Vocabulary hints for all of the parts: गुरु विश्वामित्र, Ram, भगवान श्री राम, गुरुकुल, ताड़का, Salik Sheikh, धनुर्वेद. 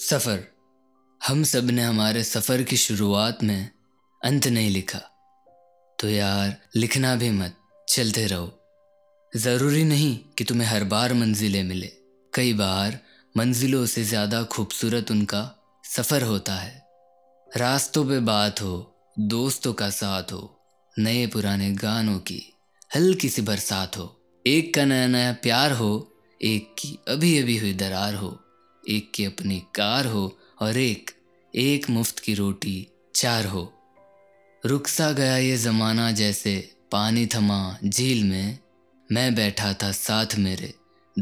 सफ़र। हम सब ने हमारे सफ़र की शुरुआत में अंत नहीं लिखा, तो यार लिखना भी मत, चलते रहो। ज़रूरी नहीं कि तुम्हें हर बार मंजिलें मिले, कई बार मंजिलों से ज़्यादा खूबसूरत उनका सफ़र होता है। रास्तों पे बात हो, दोस्तों का साथ हो, नए पुराने गानों की हल्की सी बरसात हो, एक का नया नया प्यार हो, एक की अभी अभी हुई दरार हो, एक की अपनी कार हो और एक मुफ्त की रोटी चार हो। रुक सा गया ये ज़माना जैसे पानी थमा झील में। मैं बैठा था साथ मेरे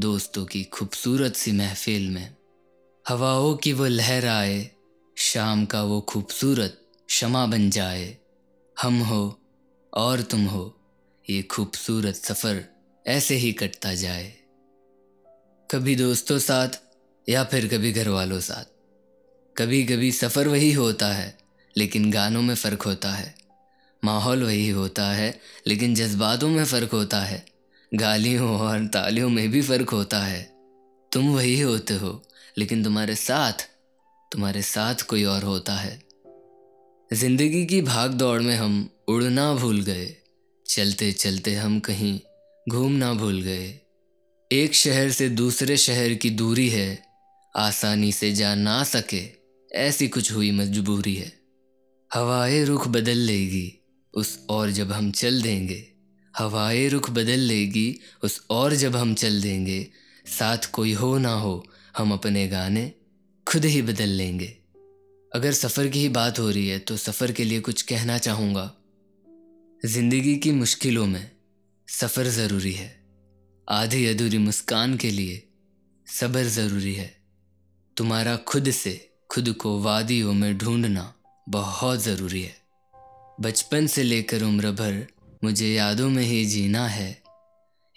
दोस्तों की खूबसूरत सी महफिल में। हवाओं की वो लहर आए, शाम का वो खूबसूरत शमा बन जाए। हम हो और तुम हो, ये खूबसूरत सफ़र ऐसे ही कटता जाए। कभी दोस्तों साथ या फिर कभी घर वालों साथ। कभी कभी सफ़र वही होता है लेकिन गानों में फ़र्क होता है, माहौल वही होता है लेकिन जज्बातों में फ़र्क होता है, गालियों और तालियों में भी फ़र्क होता है। तुम वही होते हो लेकिन तुम्हारे साथ कोई और होता है। ज़िंदगी की भाग दौड़ में हम उड़ना भूल गए, चलते चलते हम कहीं घूमना भूल गए। एक शहर से दूसरे शहर की दूरी है, आसानी से जा ना सके, ऐसी कुछ हुई मजबूरी है। हवाएं रुख बदल लेगी उस और जब हम चल देंगे, हवाएं रुख बदल लेगी उस और जब हम चल देंगे। साथ कोई हो ना हो, हम अपने गाने खुद ही बदल लेंगे। अगर सफ़र की ही बात हो रही है तो सफ़र के लिए कुछ कहना चाहूँगा। ज़िंदगी की मुश्किलों में सफ़र ज़रूरी है, आधी अधूरी मुस्कान के लिए सब्र ज़रूरी है। तुम्हारा खुद से खुद को वादियों में ढूंढना बहुत ज़रूरी है। बचपन से लेकर उम्र भर मुझे यादों में ही जीना है,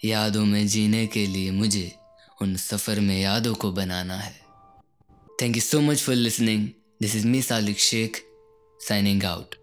यादों में जीने के लिए मुझे उन सफ़र में यादों को बनाना है। Thank you so much for listening. This is me Salik Sheikh, signing out.